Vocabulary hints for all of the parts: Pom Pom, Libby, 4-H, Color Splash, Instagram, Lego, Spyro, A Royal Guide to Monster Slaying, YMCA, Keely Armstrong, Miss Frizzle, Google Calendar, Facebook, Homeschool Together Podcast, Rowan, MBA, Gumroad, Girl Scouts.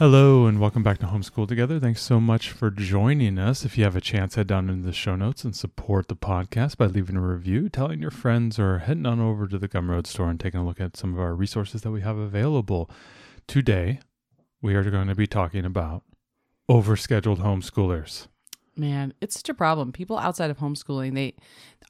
Hello, and welcome back to Homeschool Together. Thanks so much for joining us. If you have a chance, head down into the show notes and support the podcast by leaving a review, telling your friends, or heading on over to the Gumroad store and taking a look at some of our resources that we have available. Today, we are going to be talking about overscheduled homeschoolers. Man, it's such a problem. People outside of homeschooling,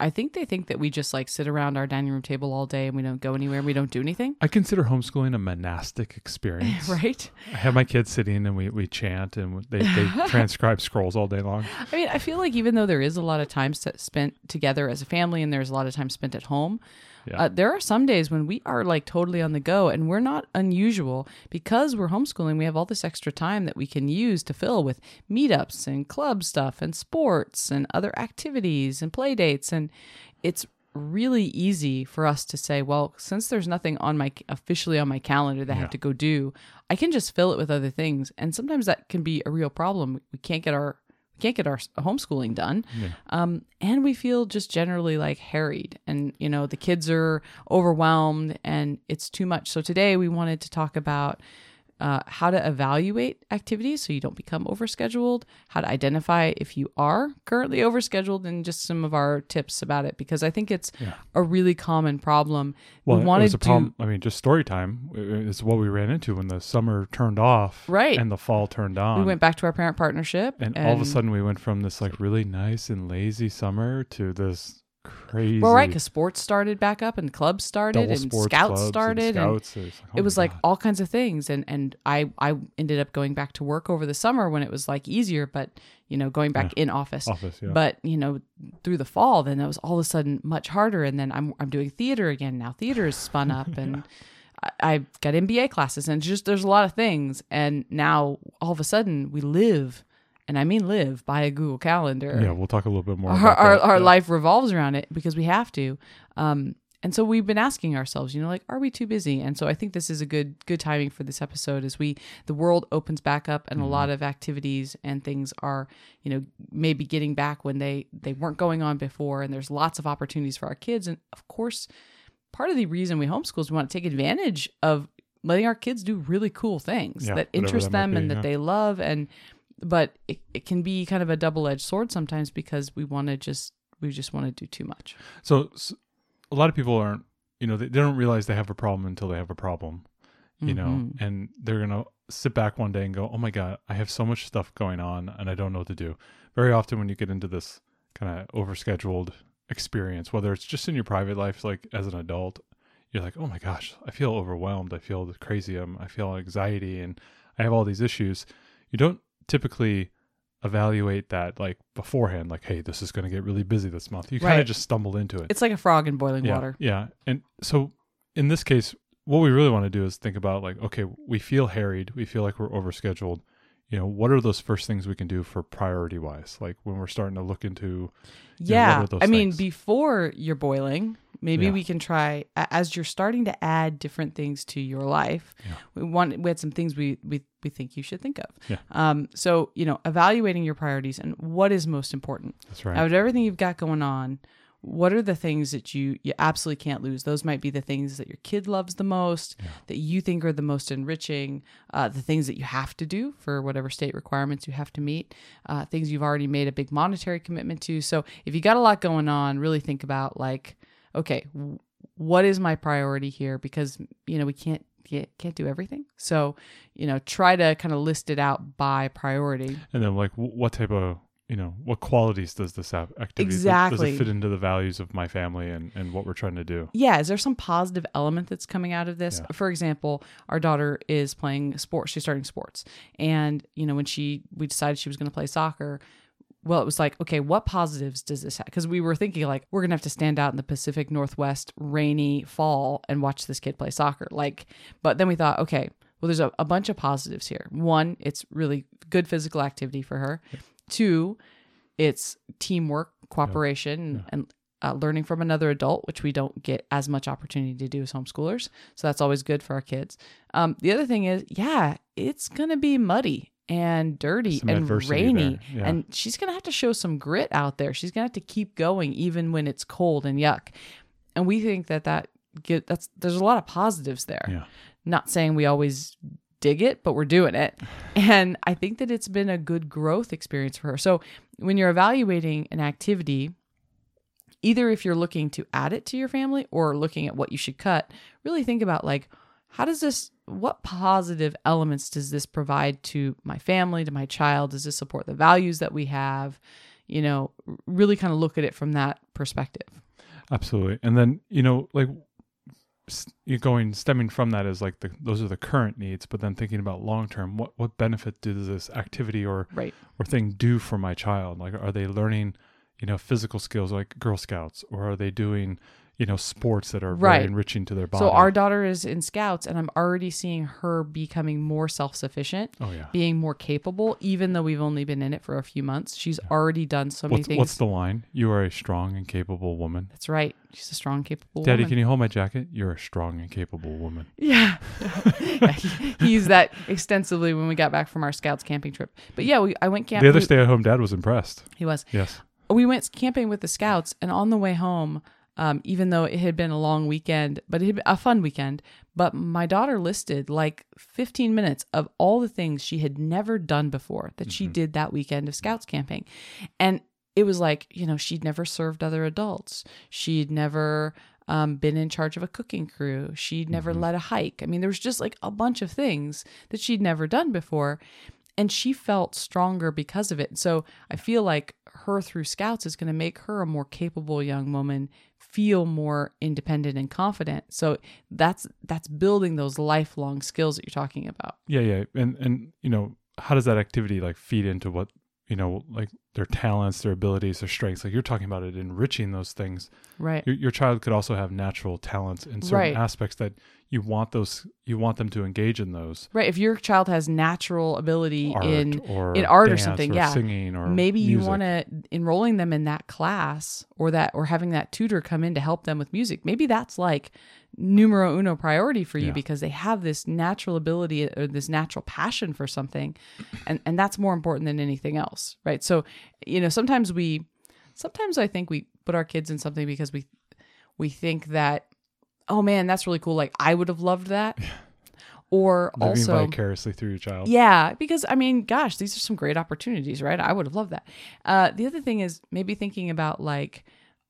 I think they think that we just like sit around our dining room table all day and we don't go anywhere and we don't do anything. I consider homeschooling a monastic experience. Right? I have my kids sitting and we chant and they transcribe scrolls all day long. I mean, I feel like even though there is a lot of time spent together as a family and there's a lot of time spent at home, there are some days when we are like totally on the go, and we're not unusual because we're homeschooling. We have all this extra time that we can use to fill with meetups and club stuff and sports and other activities and play dates. And it's really easy for us to say, well, since there's nothing on my officially on my calendar that I have to go do, I can just fill it with other things. And sometimes that can be a real problem. We can't get our homeschooling done. And we feel just generally like harried, and you know, the kids are overwhelmed and it's too much. So today we wanted to talk about how to evaluate activities so you don't become overscheduled, how to identify if you are currently overscheduled, and just some of our tips about it, because I think it's a really common problem. Well, we wanted it was a problem. I mean, just story time is what we ran into when the summer turned off and the fall turned on. We went back to our parent partnership. And all of a sudden we went from this like really nice and lazy summer to this crazy. Well, right, because sports started back up and clubs started and Scouts started. It was like all kinds of things. And I ended up going back to work over the summer when it was like easier, but you know, going back in office. But you know, through the fall, then that was all of a sudden much harder. And then I'm doing theater again. Now theater is spun up and I got MBA classes and just there's a lot of things. And now all of a sudden we live. And I mean live by a Google Calendar. Yeah, we'll talk a little bit more about that. Our life revolves around it because we have to. And so we've been asking ourselves, you know, like, are we too busy? And so I think this is a good timing for this episode as the world opens back up and a lot of activities and things are, you know, maybe getting back when they weren't going on before. And there's lots of opportunities for our kids. And of course, part of the reason we homeschool is we want to take advantage of letting our kids do really cool things that interest them and that they love. But it can be kind of a double-edged sword sometimes because we just want to do too much. So a lot of people aren't, you know, they don't realize they have a problem until they have a problem, you know, and they're going to sit back one day and go, oh my God, I have so much stuff going on and I don't know what to do. Very often when you get into this kind of overscheduled experience, whether it's just in your private life, like as an adult, you're like, oh my gosh, I feel overwhelmed. I feel crazy. I feel anxiety and I have all these issues. You don't typically evaluate that like beforehand, like, hey, this is going to get really busy this month. You kind of just stumble into it. It's like a frog in boiling water. Yeah. And so in this case, what we really want to do is think about like, okay, we feel harried. We feel like we're overscheduled. You know, what are those first things we can do for priority wise? Like when we're starting to look into, you know, what are those things? Mean, before you're boiling, maybe we can try as you're starting to add different things to your life. We had some things we think you should think of. So, you know, evaluating your priorities and what is most important. That's right. Out of everything you've got going on, what are the things that you absolutely can't lose? Those might be the things that your kid loves the most, that you think are the most enriching, the things that you have to do for whatever state requirements you have to meet, things you've already made a big monetary commitment to. So if you got a lot going on, really think about like, okay, what is my priority here? Because, you know, we can't do everything. So, you know, try to kind of list it out by priority. And then like what type of you know, what qualities does this activity exactly does it fit into the values of my family and what we're trying to do? Yeah, is there some positive element that's coming out of this? Yeah. For example, our daughter is playing sports. She's starting sports, and you know, when we decided she was going to play soccer. Well, it was like, okay, what positives does this have? Because we were thinking like, we're going to have to stand out in the Pacific Northwest rainy fall and watch this kid play soccer. Like, but then we thought, okay, well, there's a bunch of positives here. One, it's really good physical activity for her. Yeah. Two, it's teamwork, cooperation, yeah. Yeah. and learning from another adult, which we don't get as much opportunity to do as homeschoolers. So that's always good for our kids. The other thing is, yeah, it's going to be muddy and dirty some and rainy. Yeah. And she's going to have to show some grit out there. She's going to have to keep going even when it's cold and yuck. And we think that's there's a lot of positives there. Yeah. Not saying we always dig it, but we're doing it. And I think that it's been a good growth experience for her. So when you're evaluating an activity, either if you're looking to add it to your family or looking at what you should cut, really think about like, what positive elements does this provide to my family, to my child? Does this support the values that we have? You know, really kind of look at it from that perspective. Absolutely. And then, you know, like stemming from that is like those are the current needs, but then thinking about long-term, what benefit does this activity or thing do for my child? Like, are they learning, you know, physical skills like Girl Scouts, or are they doing, you know, sports that are very enriching to their body. So our daughter is in Scouts, and I'm already seeing her becoming more self-sufficient, being more capable, even though we've only been in it for a few months. She's already done so many things. What's the line? You are a strong and capable woman. That's right. She's a strong, capable woman. Daddy, can you hold my jacket? You're a strong and capable woman. Yeah. He used that extensively when we got back from our Scouts camping trip. But yeah, I went camping. The other stay-at-home dad was impressed. He was. Yes. We went camping with the Scouts, and on the way home... even though it had been a long weekend, but it had been a fun weekend, but my daughter listed like 15 minutes of all the things she had never done before that she did that weekend of Scouts camping. And it was like, you know, she'd never served other adults. She'd never been in charge of a cooking crew. She'd never led a hike. I mean, there was just like a bunch of things that she'd never done before. And she felt stronger because of it. So I feel like her through Scouts is going to make her a more capable young woman, feel more independent and confident. So that's building those lifelong skills that you're talking about. Yeah, yeah. And you know, how does that activity like feed into what, you know, like their talents, their abilities, their strengths? Like you're talking about it enriching those things. Right. Your child could also have natural talents in certain aspects that you want them to engage in those. Right. If your child has natural ability in art or something, singing or maybe music. You want to enrolling them in that class or having that tutor come in to help them with music. Maybe that's like numero uno priority for you because they have this natural ability or this natural passion for something. And that's more important than anything else. Right. So, you know, sometimes I think we put our kids in something because we think that, oh man, that's really cool. Like I would have loved that. Yeah. Or living also vicariously through your child. Yeah. Because I mean, gosh, these are some great opportunities, right? I would have loved that. The other thing is maybe thinking about like,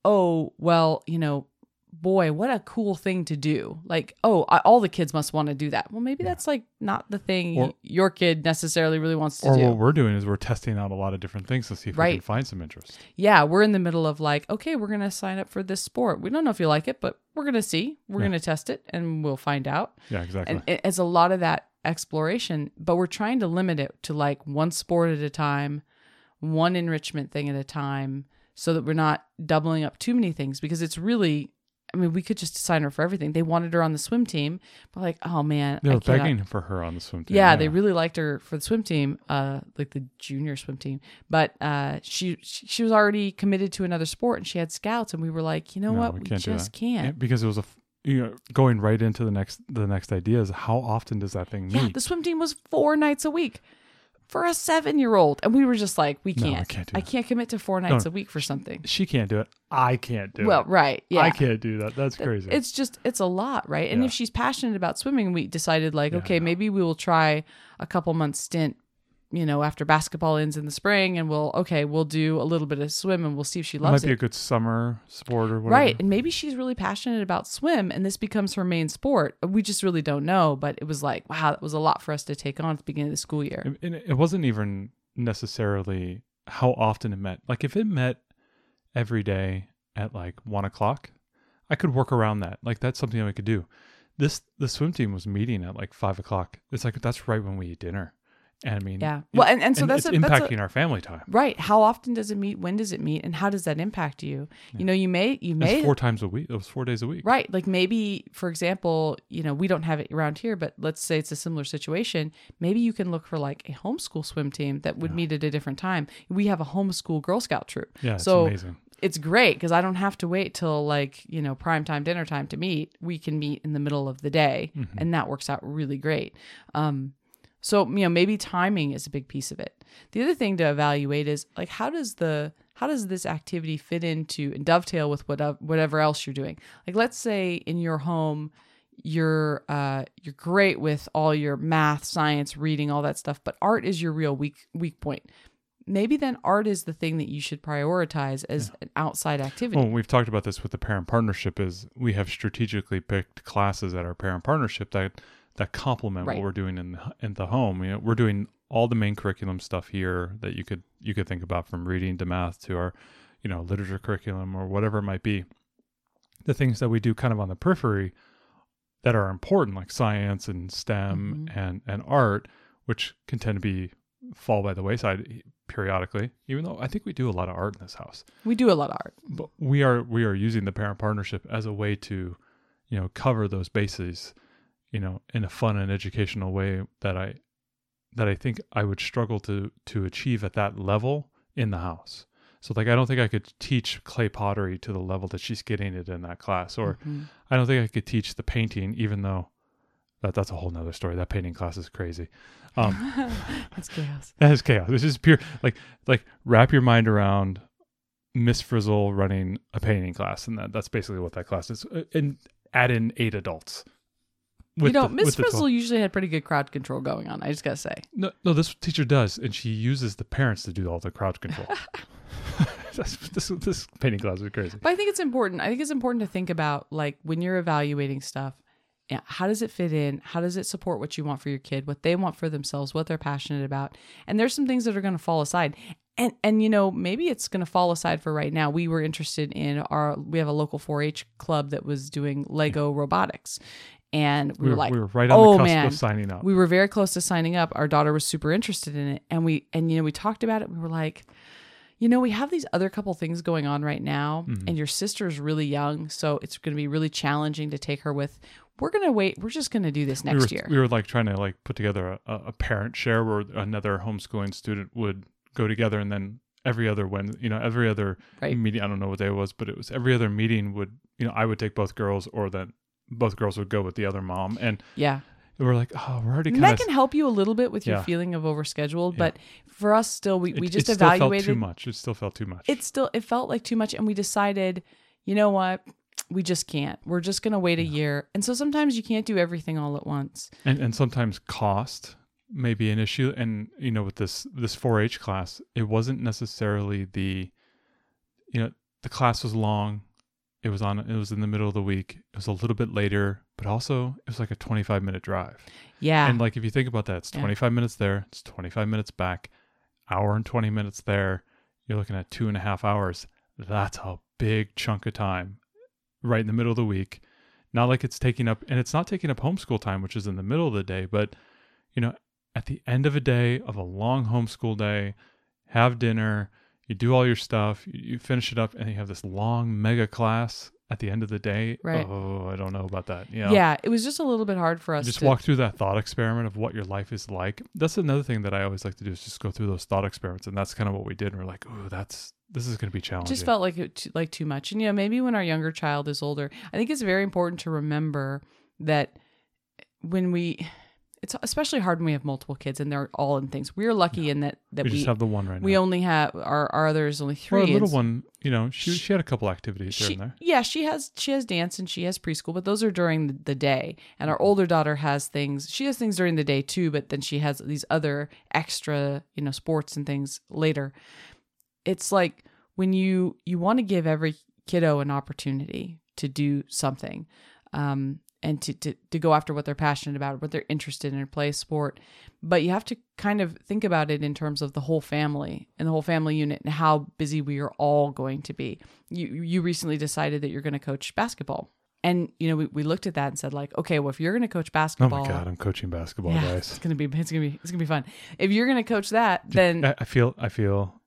oh, well, you know, boy, what a cool thing to do. Like, oh, all the kids must want to do that. Well, maybe that's like not the thing your kid necessarily really wants to do. Or what we're doing is we're testing out a lot of different things to see if we can find some interest. Yeah, we're in the middle of like, okay, we're going to sign up for this sport. We don't know if you like it, but we're going to see. We're going to test it and we'll find out. Yeah, exactly. And it's a lot of that exploration, but we're trying to limit it to like one sport at a time, one enrichment thing at a time, so that we're not doubling up too many things because it's really... I mean, we could just sign her for everything. They wanted her on the swim team, but like, oh man. They were begging for her on the swim team. Yeah, they really liked her for the swim team, like the junior swim team. But she was already committed to another sport and she had Scouts and we were like, you know what? We just can't. Yeah, because it was going right into the next idea is how often does that thing meet? Yeah, the swim team was 4 nights a week for a 7-year-old. And we were just like, we can't. No, I can't commit to 4 nights a week for something. She can't do it. I can't do it. Well, right. Yeah. I can't do that. That's crazy. It's just, it's a lot, right? Yeah. And if she's passionate about swimming, we decided like, maybe we will try a couple months stint, you know, after basketball ends in the spring and we'll do a little bit of swim and we'll see if she loves it. It might be a good summer sport or whatever. Right. And maybe she's really passionate about swim and this becomes her main sport. We just really don't know, but it was like, wow, that was a lot for us to take on at the beginning of the school year. And it wasn't even necessarily how often it met. Like if it met every day at like 1 o'clock, I could work around that. Like that's something I could do. The swim team was meeting at like 5 o'clock. It's like, that's right when we eat dinner. And I mean, yeah. Well, and so that's impacting our family time. Right. How often does it meet? When does it meet? And how does that impact you? Yeah. You know, you may. It's 4 times a week. It was 4 days a week. Right. Like maybe, for example, you know, we don't have it around here, but let's say it's a similar situation. Maybe you can look for like a homeschool swim team that would meet at a different time. We have a homeschool Girl Scout troop. Yeah. So it's amazing. It's great because I don't have to wait till like, you know, prime time, dinner time to meet. We can meet in the middle of the day and that works out really great. So, you know, maybe timing is a big piece of it. The other thing to evaluate is like, how does this activity fit into and dovetail with whatever else you're doing? Like, let's say in your home, you're great with all your math, science, reading, all that stuff, but art is your real weak point. Maybe then art is the thing that you should prioritize as an outside activity. Well, we've talked about this with the parent partnership is we have strategically picked classes at our parent partnership that complement what we're doing in the home. You know, we're doing all the main curriculum stuff here that you could think about, from reading to math to our, you know, literature curriculum or whatever it might be. The things that we do kind of on the periphery that are important, like science and STEM and art, which can tend to fall by the wayside periodically, even though I think we do a lot of art in this house. We do a lot of art. But we are using the parent partnership as a way to, you know, cover those bases, you know, in a fun and educational way that I think I would struggle to achieve at that level in the house. So like, I don't think I could teach clay pottery to the level that she's getting it in that class, or I don't think I could teach the painting, even though that's a whole nother story. That painting class is crazy. That's chaos. That is chaos. This is pure, like wrap your mind around Miss Frizzle running a painting class. And that's basically what that class is. And add in 8 adults. You know, Miss Frizzle usually had pretty good crowd control going on. I just got to say. No, this teacher does. And she uses the parents to do all the crowd control. This painting class is crazy. But I think it's important. I think it's important to think about, like, when you're evaluating stuff, yeah, how does it fit in? How does it support what you want for your kid, what they want for themselves, what they're passionate about? And there's some things that are going to fall aside. And you know, maybe it's going to fall aside for right now. We were interested in we have a local 4-H club that was doing Lego robotics. And we were like, right on the cusp of signing up. We were very close to signing up. Our daughter was super interested in it. And you know, we talked about it. We were like, you know, we have these other couple things going on right now, and your sister is really young, so it's going to be really challenging to take her with. We're going to wait. We're just going to do this next year. We were like trying to like put together a parent share where another homeschooling student would go together, and then every other meeting, I don't know what day it was, but it was every other meeting would, you know, I would take both girls, or then both girls would go with the other mom. And we're like, oh, we're already kind of... That can help you a little bit with your feeling of overscheduled, but for us still, we just evaluated... It still felt too much. It felt like too much, and we decided, you know what? We just can't. We're just going to wait a year. And so sometimes you can't do everything all at once. And sometimes cost may be an issue. And, you know, with this 4-H class, it wasn't necessarily the class was long. It was in the middle of the week. It was a little bit later, but also it was like a 25-minute drive. Yeah. And like, if you think about that, it's 25 minutes there. It's 25 minutes back, hour and 20 minutes there. You're looking at 2.5 hours. That's a big chunk of time. Right in the middle of the week. Not like it's taking up, and it's not taking up homeschool time, which is in the middle of the day, but, you know, at the end of a day of a long homeschool day, have dinner, you do all your stuff, you finish it up, and you have this long mega class at the end of the day. Right. Oh, I don't know about that. You know? Yeah. It was just a little bit hard for us to walk through that thought experiment of what your life is like. That's another thing that I always like to do, is just go through those thought experiments. And that's kind of what we did. And we're like, oh, this is going to be challenging. It just felt like too much. And, you know, maybe when our younger child is older, I think it's very important to remember that it's especially hard when we have multiple kids and they're all in things. We're lucky in that we just have the one right now. We only have our other is only 3. Well, our little one, you know, she had a couple activities here and there. Yeah, she has dance and she has preschool, but those are during the day. And our older daughter has things. She has things during the day too, but then she has these other extra, you know, sports and things later. It's like when you want to give every kiddo an opportunity to do something. and to go after what they're passionate about, what they're interested in, play a sport. But you have to kind of think about it in terms of the whole family and the whole family unit and how busy we are all going to be. You recently decided that you're going to coach basketball. And, you know, we looked at that and said, like, okay, well, if you're going to coach basketball. Oh my God, I'm coaching basketball, yeah, guys. It's going to be fun. If you're going to coach that, then I feel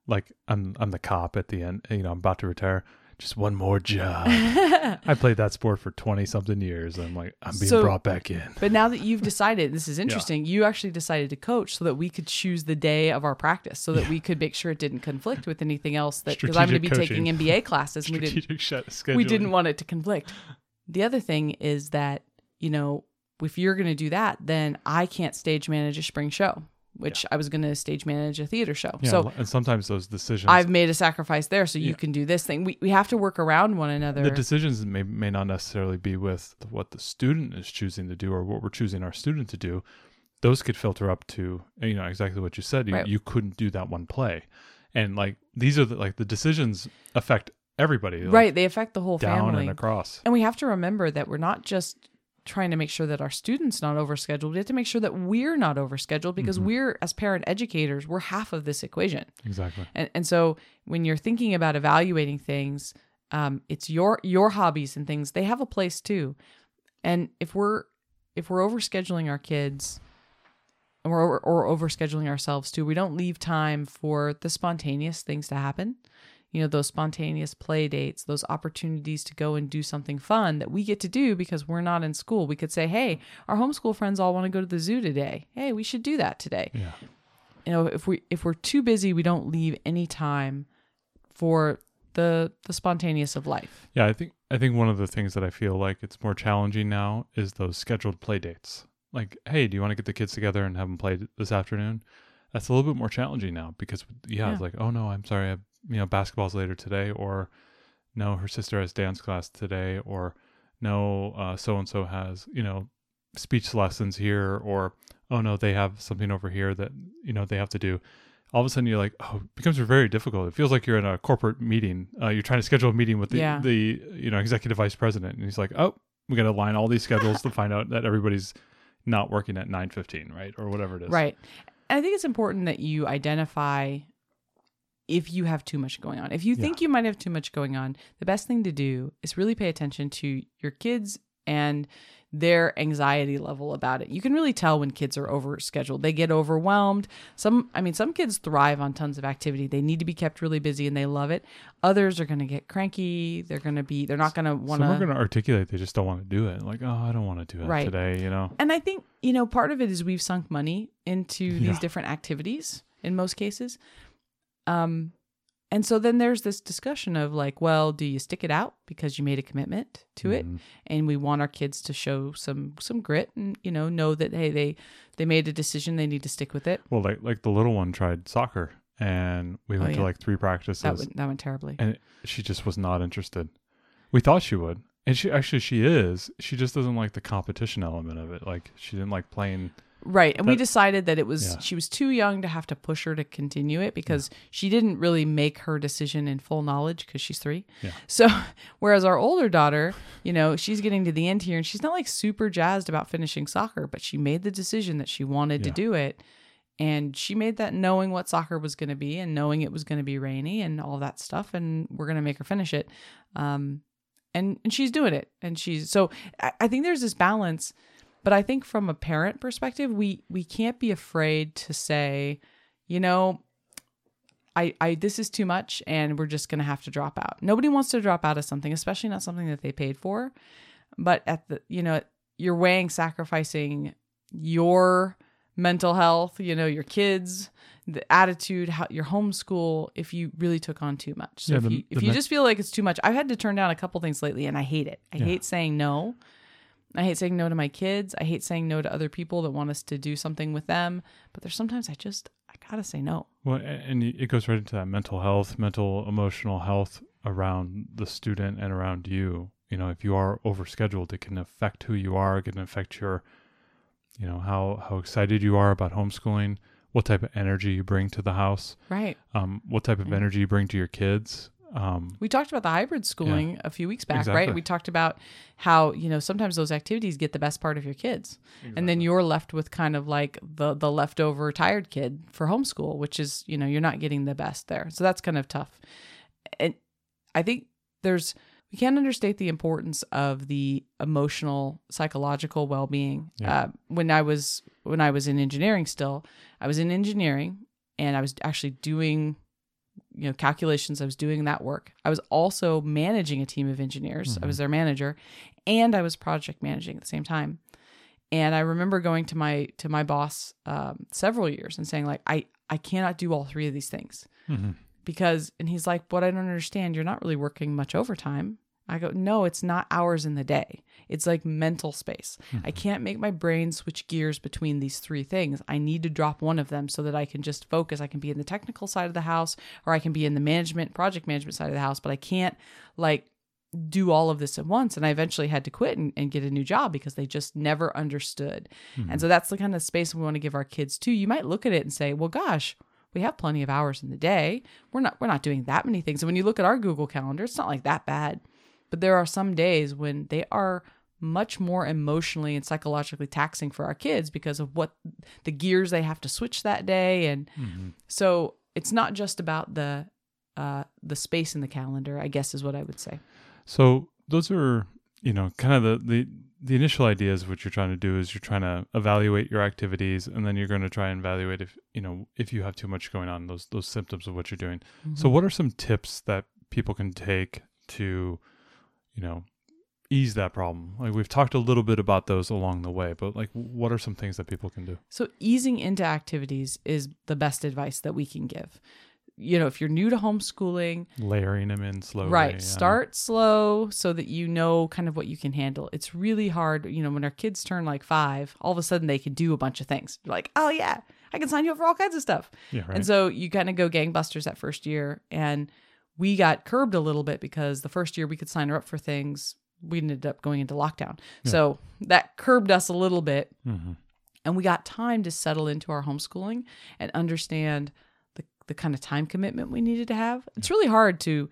like I'm the cop at the end, you know, I'm about to retire. Just one more job. I played that sport for 20 something years. And I'm like, I'm being brought back in. But now that you've decided, this is interesting. Yeah. You actually decided to coach so that we could choose the day of our practice so that we could make sure it didn't conflict with anything else that, because I'm going to be taking MBA classes. And we didn't want it to conflict. The other thing is that, you know, if you're going to do that, then I can't stage manage a spring show, which I was going to stage manage a theater show. Yeah, so, and sometimes those decisions, I've made a sacrifice there so you can do this thing. We have to work around one another. The decisions may not necessarily be with what the student is choosing to do or what we're choosing our student to do. Those could filter up to, you know, exactly what you said. You couldn't do that one play. And like, these are the decisions affect everybody. Like, right. They affect the whole family. Down and across. And we have to remember that we're not just trying to make sure that our students not overscheduled. We have to make sure that we're not overscheduled, because we're, as parent educators, we're half of this equation. Exactly. And so when you're thinking about evaluating things, it's your hobbies and things, they have a place too. And if we're overscheduling our kids or overscheduling ourselves too, we don't leave time for the spontaneous things to happen. You know, those spontaneous play dates, those opportunities to go and do something fun that we get to do because we're not in school. We could say, hey, our homeschool friends all want to go to the zoo today. Hey, we should do that today. Yeah. You know, if we're too busy, we don't leave any time for the spontaneous of life. Yeah, I think one of the things that I feel like it's more challenging now is those scheduled play dates. Like, hey, do you want to get the kids together and have them play this afternoon? That's a little bit more challenging now because, it's like, oh no, I'm sorry, you know, basketball's later today, or no, her sister has dance class today, or no, so-and-so has, you know, speech lessons here, or, oh no, they have something over here that, you know, they have to do. All of a sudden you're like, oh, it becomes very difficult. It feels like you're in a corporate meeting. You're trying to schedule a meeting with the you know, executive vice president. And he's like, oh, we got to align all these schedules to find out that everybody's not working at 9:15, right? Or whatever it is. Right. And I think it's important that you identify if you have too much going on. If you think you might have too much going on, the best thing to do is really pay attention to your kids and their anxiety level about it. You can really tell when kids are overscheduled. They get overwhelmed. Some kids thrive on tons of activity. They need to be kept really busy and they love it. Others are going to get cranky. They're not going to want to. Some are going to articulate they just don't want to do it. Like, oh, I don't want to do it today, you know. And I think, you know, part of it is we've sunk money into these different activities in most cases. And so then there's this discussion of like, well, do you stick it out because you made a commitment to it? And we want our kids to show some grit and, you know that, hey, they made a decision, they need to stick with it. Well, like the little one tried soccer and we went to like 3 practices. That went terribly. And she just was not interested. We thought she would. And she is. She just doesn't like the competition element of it. Like she didn't like playing. Right. And we decided that it was she was too young to have to push her to continue it because she didn't really make her decision in full knowledge because she's 3. Yeah. So whereas our older daughter, you know, she's getting to the end here and she's not like super jazzed about finishing soccer, but she made the decision that she wanted to do it. And she made that knowing what soccer was going to be and knowing it was going to be rainy and all that stuff. And we're going to make her finish it. And she's doing it. And I think there's this balance. But I think from a parent perspective, we can't be afraid to say, you know, I this is too much and we're just going to have to drop out. Nobody wants to drop out of something, especially not something that they paid for. But you're weighing sacrificing your mental health, you know, your kids, the attitude, your homeschool, if you really took on too much. So if you just feel like it's too much, I've had to turn down a couple things lately and I hate it. I hate saying no. I hate saying no to my kids. I hate saying no to other people that want us to do something with them. But there's sometimes I gotta say no. Well, and it goes right into that mental health, mental, emotional health around the student and around you. You know, if you are overscheduled, it can affect who you are. It can affect your, you know, how excited you are about homeschooling, what type of energy you bring to the house. Right. What type of energy you bring to your kids. We talked about the hybrid schooling a few weeks back, right? We talked about how, you know, sometimes those activities get the best part of your kids. And then you're left with kind of like the leftover tired kid for homeschool, which is, you know, you're not getting the best there. So that's kind of tough. And I think there's, we can't understate the importance of the emotional, psychological well-being. When I was in engineering still, I was in engineering and I was actually doing, you know, calculations. I was doing that work. I was also managing a team of engineers. I was their manager and I was project managing at the same time. And I remember going to my boss several years and saying, like, I cannot do all three of these things because, and he's like, "What I don't understand, you're not really working much overtime." I go, "No, it's not hours in the day. It's like mental space. I can't make my brain switch gears between these three things. I need to drop one of them so that I can just focus. I can be in the technical side of the house, or I can be in the management, project management side of the house, but I can't like do all of this at once." And I eventually had to quit and get a new job because they just never understood. And so that's the kind of space we want to give our kids too. You might look at it and say, "Well, gosh, we have plenty of hours in the day. We're not doing that many things." And when you look at our Google Calendar, it's not like that bad. But there are some days when they are much more emotionally and psychologically taxing for our kids because of what the gears they have to switch that day. And so it's not just about the space in the calendar, I guess, is what I would say. So those are, you know, kind of the initial ideas of what you're trying to do is you're trying to evaluate your activities, and then you're going to try and evaluate if, you know, if you have too much going on, those symptoms of what you're doing. So what are some tips that people can take to, you know, ease that problem? Like, we've talked a little bit about those along the way, but like, what are some things that people can do? So easing into activities is the best advice that we can give. You know, if you're new to homeschooling, layering them in slowly. Right. Start slow so that you know kind of what you can handle. It's really hard. You know, when our kids turn like 5, all of a sudden they can do a bunch of things. You're like, "Oh yeah, I can sign you up for all kinds of stuff." Yeah, right. And so you kind of go gangbusters that first year, and we got curbed a little bit because the first year we could sign her up for things. We ended up going into lockdown. Yeah. So that curbed us a little bit. And we got time to settle into our homeschooling and understand the kind of time commitment we needed to have. It's really hard to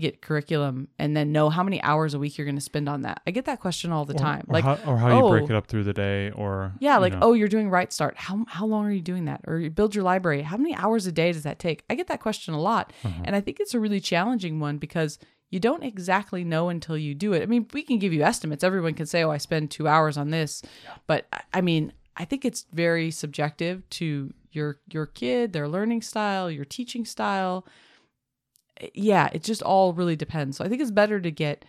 get curriculum and then know how many hours a week you're going to spend on that. I get that question all the time. Or like, how you break it up through the day, or you're doing Right Start. How long are you doing that? Or you build your library. How many hours a day does that take? I get that question a lot. And I think it's a really challenging one because you don't exactly know until you do it. I mean, we can give you estimates. Everyone can say, "Oh, I spend 2 hours on this." But I mean, I think it's very subjective to your kid, their learning style, your teaching style. Yeah, it just all really depends. So I think it's better to get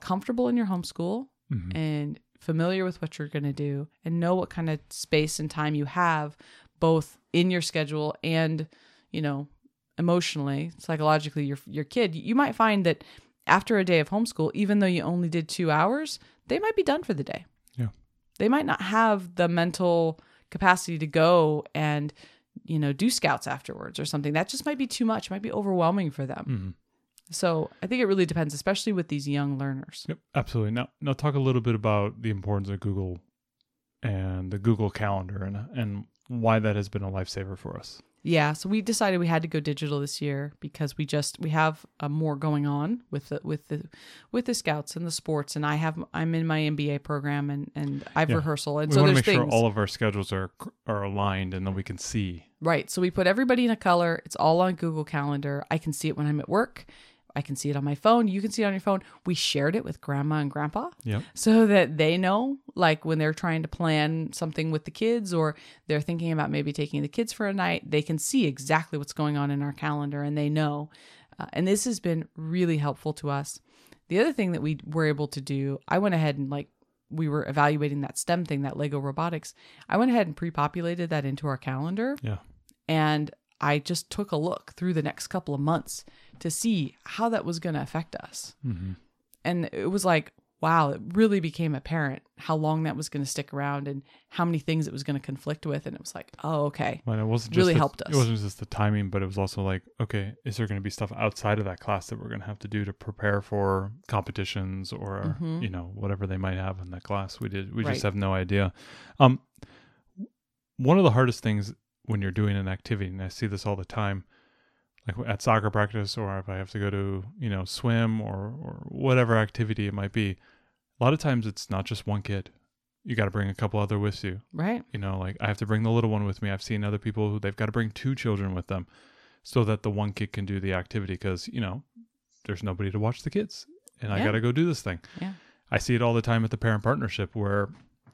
comfortable in your homeschool and familiar with what you're going to do, and know what kind of space and time you have, both in your schedule and, you know, emotionally, psychologically, your kid. You might find that after a day of homeschool, even though you only did 2 hours, they might be done for the day. Yeah, they might not have the mental capacity to go and, you know, do Scouts afterwards or something. That just might be too much. It might be overwhelming for them. So I think it really depends, especially with these young learners. Yep, absolutely. Now talk a little bit about the importance of Google and the Google Calendar and why that has been a lifesaver for us. Yeah. So we decided we had to go digital this year because we have more going on with the Scouts and the sports. And I'm in my MBA program and I have rehearsal. And we want to make sure all of our schedules are aligned and then we can see. Right. So we put everybody in a color. It's all on Google Calendar. I can see it when I'm at work. I can see it on my phone. You can see it on your phone. We shared it with grandma and grandpa so that they know, like, when they're trying to plan something with the kids, or they're thinking about maybe taking the kids for a night, they can see exactly what's going on in our calendar and they know. And this has been really helpful to us. The other thing that we were able to do, I went ahead and, like, we were evaluating that STEM thing, that Lego robotics. I went ahead and pre-populated that into our calendar. Yeah. And I just took a look through the next couple of months to see how that was going to affect us. And it was like, wow, it really became apparent how long that was going to stick around and how many things it was going to conflict with. And it was like, oh, okay. Well, it wasn't really helped us. It wasn't just the timing, but it was also like, okay, is there going to be stuff outside of that class that we're going to have to do to prepare for competitions or, you know, whatever they might have in that class? We just have no idea. One of the hardest things when you're doing an activity, and I see this all the time, like at soccer practice, or if I have to go to, you know, swim or whatever activity it might be, a lot of times it's not just one kid. You got to bring a couple other with you. Right. You know, like I have to bring the little one with me. I've seen other people who they've got to bring two children with them so that the one kid can do the activity because, you know, there's nobody to watch the kids and I got to go do this thing. Yeah. I see it all the time at the parent partnership where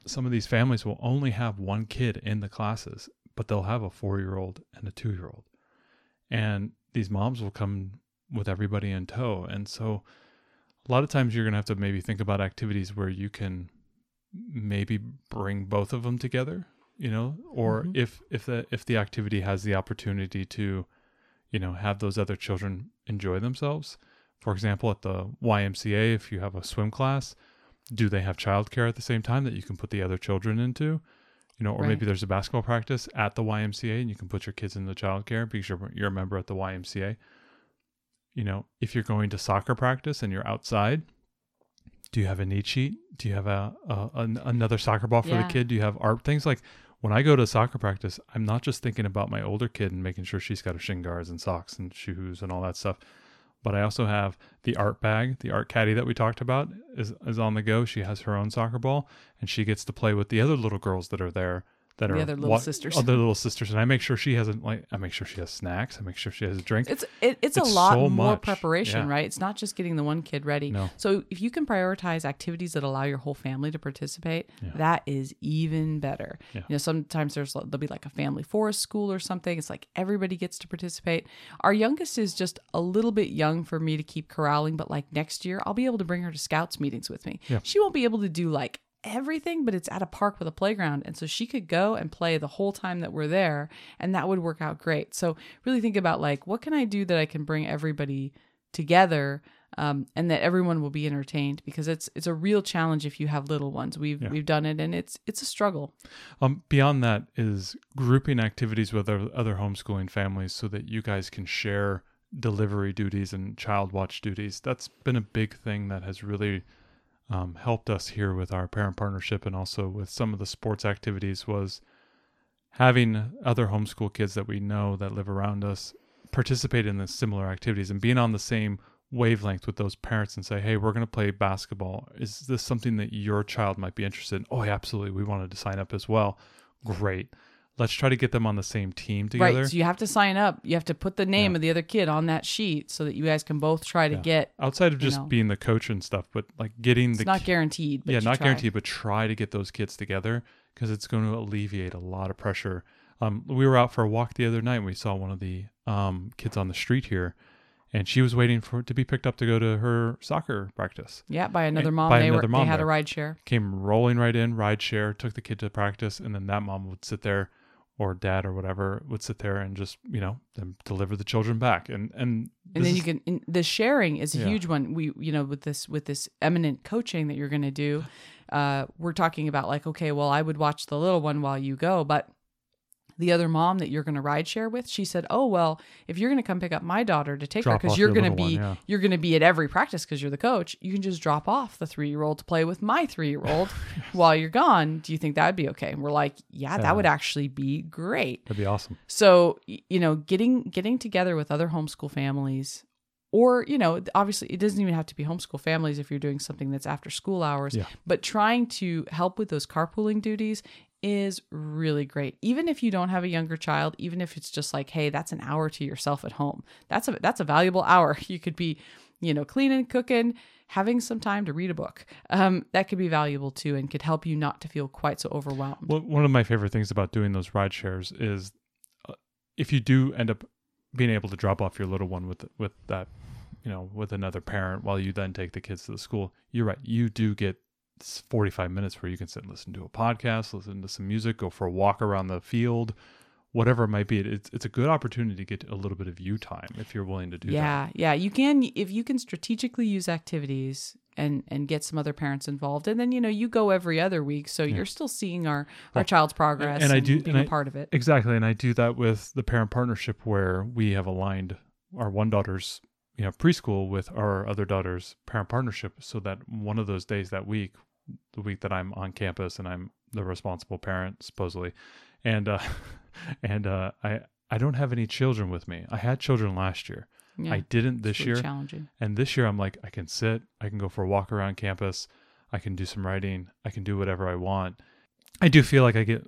some of these families will only have one kid in the classes, but they'll have a 4-year-old and a 2-year-old. And these moms will come with everybody in tow. And so a lot of times you're going to have to maybe think about activities where you can maybe bring both of them together, you know, or mm-hmm. if the activity has the opportunity to, you know, have those other children enjoy themselves. For example, at the YMCA, if you have a swim class, do they have childcare at the same time that you can put the other children into? You know, or maybe there's a basketball practice at the YMCA and you can put your kids in the childcare because you're a member at the YMCA. You know, if you're going to soccer practice and you're outside, do you have a need sheet? Do you have another soccer ball for the kid? Do you have art? Things like when I go to soccer practice, I'm not just thinking about my older kid and making sure she's got her shin guards and socks and shoes and all that stuff. But I also have the art bag, the art caddy that we talked about is on the go. She has her own soccer ball and she gets to play with the other little girls that are there. Other little sisters. And I make sure she hasn't I make sure she has snacks. I make sure she has a drink. It's a lot more preparation, right? It's not just getting the one kid ready. No. So if you can prioritize activities that allow your whole family to participate, that is even better. Yeah. You know, sometimes there'll be like a family forest school or something. It's like everybody gets to participate. Our youngest is just a little bit young for me to keep corralling, but like next year I'll be able to bring her to Scouts meetings with me. Yeah. She won't be able to do like everything, but it's at a park with a playground. And so she could go and play the whole time that we're there, and that would work out great. So really think about like, what can I do that I can bring everybody together and that everyone will be entertained? Because it's a real challenge if you have little ones. We've done it and it's a struggle. Beyond that is grouping activities with other homeschooling families so that you guys can share delivery duties and child watch duties. That's been a big thing that has really helped us here with our parent partnership and also with some of the sports activities was having other homeschool kids that we know that live around us participate in the similar activities and being on the same wavelength with those parents and say, hey, we're going to play basketball. Is this something that your child might be interested in? Oh, yeah, absolutely. We wanted to sign up as well. Great. Let's try to get them on the same team together. Right, so you have to sign up. You have to put the name of the other kid on that sheet so that you guys can both try to get... Outside of just being the coach and stuff, but like getting the... It's not guaranteed, but guaranteed, but try to get those kids together because it's going to alleviate a lot of pressure. We were out for a walk the other night and we saw one of the kids on the street here and she was waiting for to be picked up to go to her soccer practice. Yeah, by another mom. They had a ride share. Came rolling right in, ride share, took the kid to practice, and then that mom would sit there or dad or whatever would sit there and just, you know, then deliver the children back. And then the sharing is a huge one. We, you know, with this eminent coaching that you're going to do, we're talking about like, okay, well, I would watch the little one while you go, but the other mom that you're going to ride share with, she said, oh, well, if you're going to come pick up my daughter to take her, because you're going to be at every practice because you're the coach, you can just drop off the 3-year-old to play with my 3-year-old while you're gone. Do you think that would be okay? And we're like, that would actually be great. That'd be awesome. So, you know, getting together with other homeschool families, or, you know, obviously it doesn't even have to be homeschool families if you're doing something that's after school hours, but trying to help with those carpooling duties is really great. Even if you don't have a younger child, even if it's just like, hey, that's an hour to yourself at home. That's a valuable hour. You could be, you know, cleaning, cooking, having some time to read a book. That could be valuable too and could help you not to feel quite so overwhelmed. Well, one of my favorite things about doing those ride shares is if you do end up being able to drop off your little one with that, you know, with another parent while you then take the kids to the school, you're right. You do get 45 minutes where you can sit and listen to a podcast, listen to some music, go for a walk around the field, whatever it might be. It's a good opportunity to get a little bit of you time if you're willing to do that. Yeah, you can if you can strategically use activities and get some other parents involved. And then, you know, you go every other week, so you're still seeing our child's progress and being a part of it. Exactly. And I do that with the parent partnership where we have aligned our one daughter's preschool with our other daughter's parent partnership so that one of those days that week, the week that I'm on campus and I'm the responsible parent supposedly, and I I don't have any children with me. I had children last year. Yeah, I didn't this year. Challenging. And this year I'm like, I can sit, I can go for a walk around campus, I can do some writing, I can do whatever I want. I do feel like I get,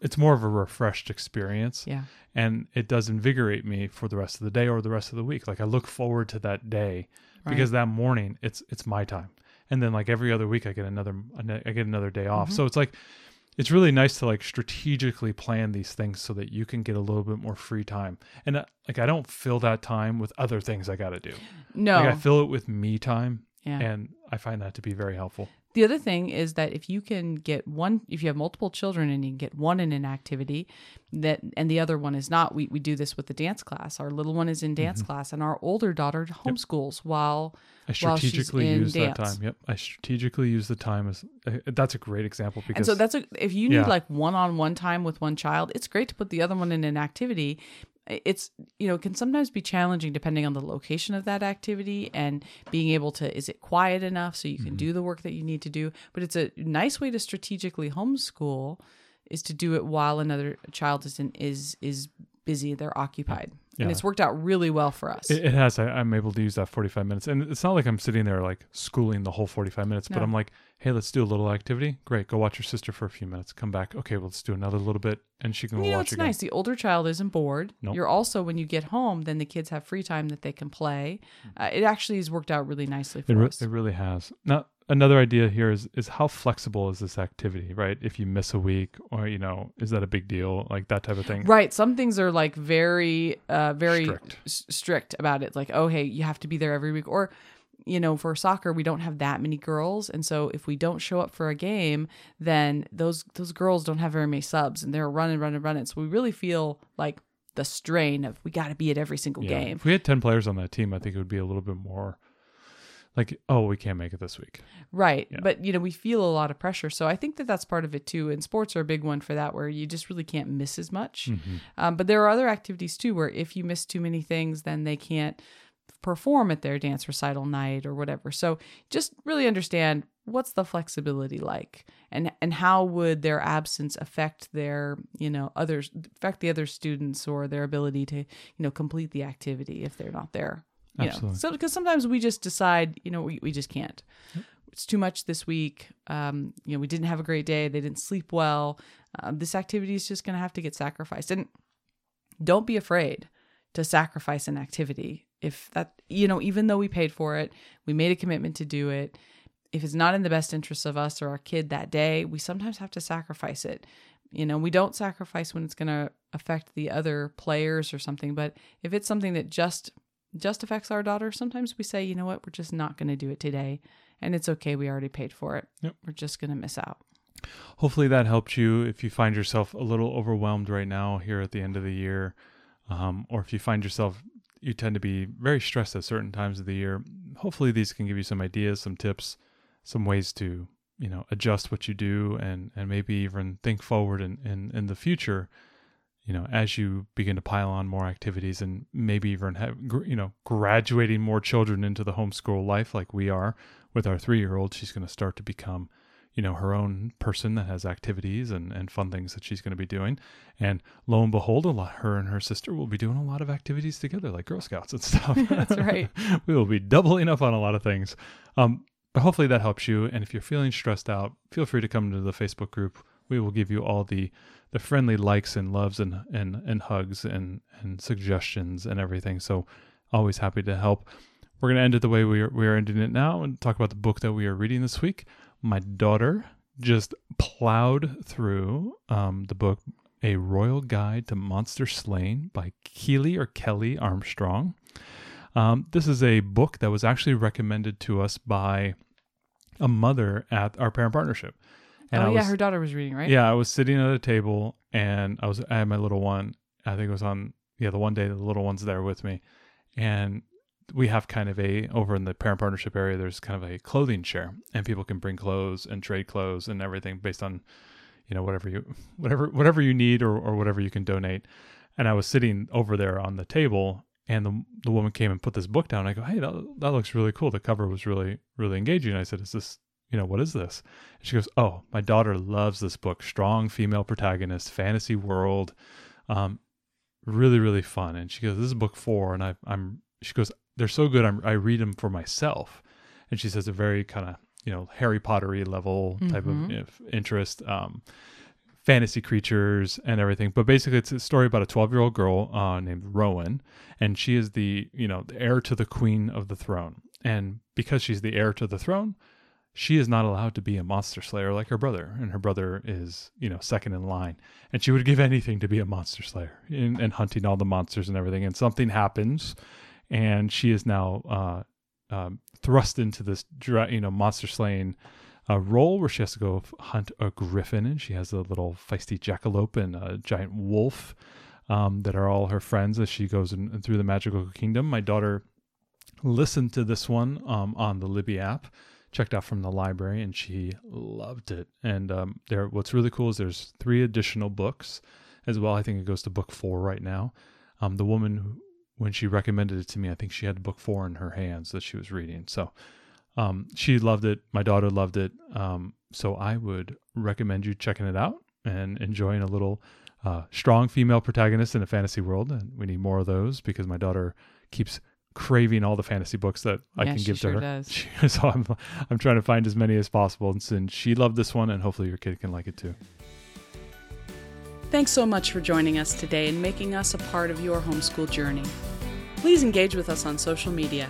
it's more of a refreshed experience. Yeah. And it does invigorate me for the rest of the day or the rest of the week. Like I look forward to that day because that morning it's my time. And then like every other week I get another day off. Mm-hmm. So it's like, it's really nice to like strategically plan these things so that you can get a little bit more free time. And like, I don't fill that time with other things I got to do. No. Like, I fill it with me time. Yeah. And I find that to be very helpful. The other thing is that if you can get one, if you have multiple children and you can get one in an activity that, and the other one is not, we do this with the dance class. Our little one is in dance class and our older daughter homeschools while she's in dance. That time. Yep. I strategically use the time as, that's a great example because. And so that's if you need like one-on-one time with one child, it's great to put the other one in an activity. It's, you know, it can sometimes be challenging depending on the location of that activity and being able to, is it quiet enough so you can do the work that you need to do? But it's a nice way to strategically homeschool is to do it while another child is busy, they're occupied. Yeah. And it's worked out really well for us. It has. I'm able to use that 45 minutes. And it's not like I'm sitting there like schooling the whole 45 minutes, but I'm like, hey, let's do a little activity. Great. Go watch your sister for a few minutes. Come back. Okay, well, let's do another little bit. And she can go watch again. You know, it's nice. The older child isn't bored. Nope. You're also, when you get home, then the kids have free time that they can play. It actually has worked out really nicely for us. It really has. Now, another idea here is how flexible is this activity, right? If you miss a week or, you know, is that a big deal? Like that type of thing. Right. Some things are like very strict about it. Like, oh, hey, you have to be there every week. Or, you know, for soccer, we don't have that many girls. And so if we don't show up for a game, then those girls don't have very many subs and they're running. So we really feel like the strain of we got to be at every single game. If we had 10 players on that team, I think it would be a little bit more. Like, oh, we can't make it this week. Right. Yeah. But, you know, we feel a lot of pressure. So I think that that's part of it, too. And sports are a big one for that, where you just really can't miss as much. Mm-hmm. But there are other activities, too, where if you miss too many things, then they can't perform at their dance recital night or whatever. So just really understand what's the flexibility like and how would their absence affect their, you know, affect the other students or their ability to, you know, complete the activity if they're not there. You Absolutely. Know, so because sometimes we just decide, you know, we just can't. Yep. It's too much this week. You know, we didn't have a great day. They didn't sleep well. This activity is just going to have to get sacrificed. And don't be afraid to sacrifice an activity. If that, you know, even though we paid for it, we made a commitment to do it. If it's not in the best interest of us or our kid that day, we sometimes have to sacrifice it. You know, we don't sacrifice when it's going to affect the other players or something. But if it's something that just affects our daughter, sometimes we say, you know what, we're just not going to do it today. And it's okay. We already paid for it. Yep. We're just going to miss out. Hopefully that helped you. If you find yourself a little overwhelmed right now here at the end of the year, or if you find yourself, you tend to be very stressed at certain times of the year, hopefully these can give you some ideas, some tips, some ways to, you know, adjust what you do and maybe even think forward in the future. You know, as you begin to pile on more activities and maybe even have, you know, graduating more children into the homeschool life like we are with our 3-year-old, she's going to start to become, you know, her own person that has activities and fun things that she's going to be doing. And lo and behold, her and her sister will be doing a lot of activities together, like Girl Scouts and stuff. That's right. We will be doubling up on a lot of things. But hopefully that helps you. And if you're feeling stressed out, feel free to come to the Facebook group. We will give you all the friendly likes and loves and hugs and suggestions and everything. So always happy to help. We're going to end it the way we are ending it now and talk about the book that we are reading this week. My daughter just plowed through the book, A Royal Guide to Monster Slaying by Keely Armstrong. This is a book that was actually recommended to us by a mother at our parent partnership. And her daughter was reading, right? Yeah, I was sitting at a table and I had my little one. I think it was on the one day the little one's there with me. And we have kind of over in the parent partnership area, there's kind of a clothing share and people can bring clothes and trade clothes and everything based on, you know, whatever you need or whatever you can donate. And I was sitting over there on the table and the woman came and put this book down. I go, hey, that looks really cool. The cover was really, really engaging. I said, is this, you know, what is this? And she goes, oh, my daughter loves this book. Strong female protagonist, fantasy world. really, really fun. And she goes, this is book four. And she goes, they're so good. I read them for myself. And she says a very kind of, Harry Pottery level type of interest, fantasy creatures and everything. But basically it's a story about a 12-year-old girl named Rowan. And she is the heir to the queen of the throne. And because she's the heir to the throne, she is not allowed to be a monster slayer like her brother. And her brother is, second in line. And she would give anything to be a monster slayer and hunting all the monsters and everything. And something happens. And she is now thrust into this, monster slaying role where she has to go hunt a griffin. And she has a little feisty jackalope and a giant wolf that are all her friends as she goes in, through the magical kingdom. My daughter listened to this one on the Libby app, checked out from the library, and she loved it. And what's really cool is there's 3 additional books as well. I think it goes to book 4 right now. The woman, when she recommended it to me, I think she had book 4 in her hands that she was reading. So she loved it. My daughter loved it. So I would recommend you checking it out and enjoying a little strong female protagonist in a fantasy world. And we need more of those because my daughter keeps craving all the fantasy books that I can give to her. Does. So I'm trying to find as many as possible. And she loved this one, and hopefully your kid can like it too. Thanks so much for joining us today and making us a part of your homeschool journey. Please engage with us on social media.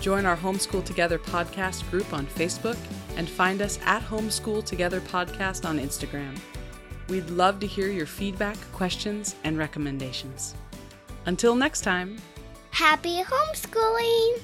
Join our Homeschool Together podcast group on Facebook and find us at Homeschool Together Podcast on Instagram. We'd love to hear your feedback, questions, and recommendations. Until next time, happy homeschooling!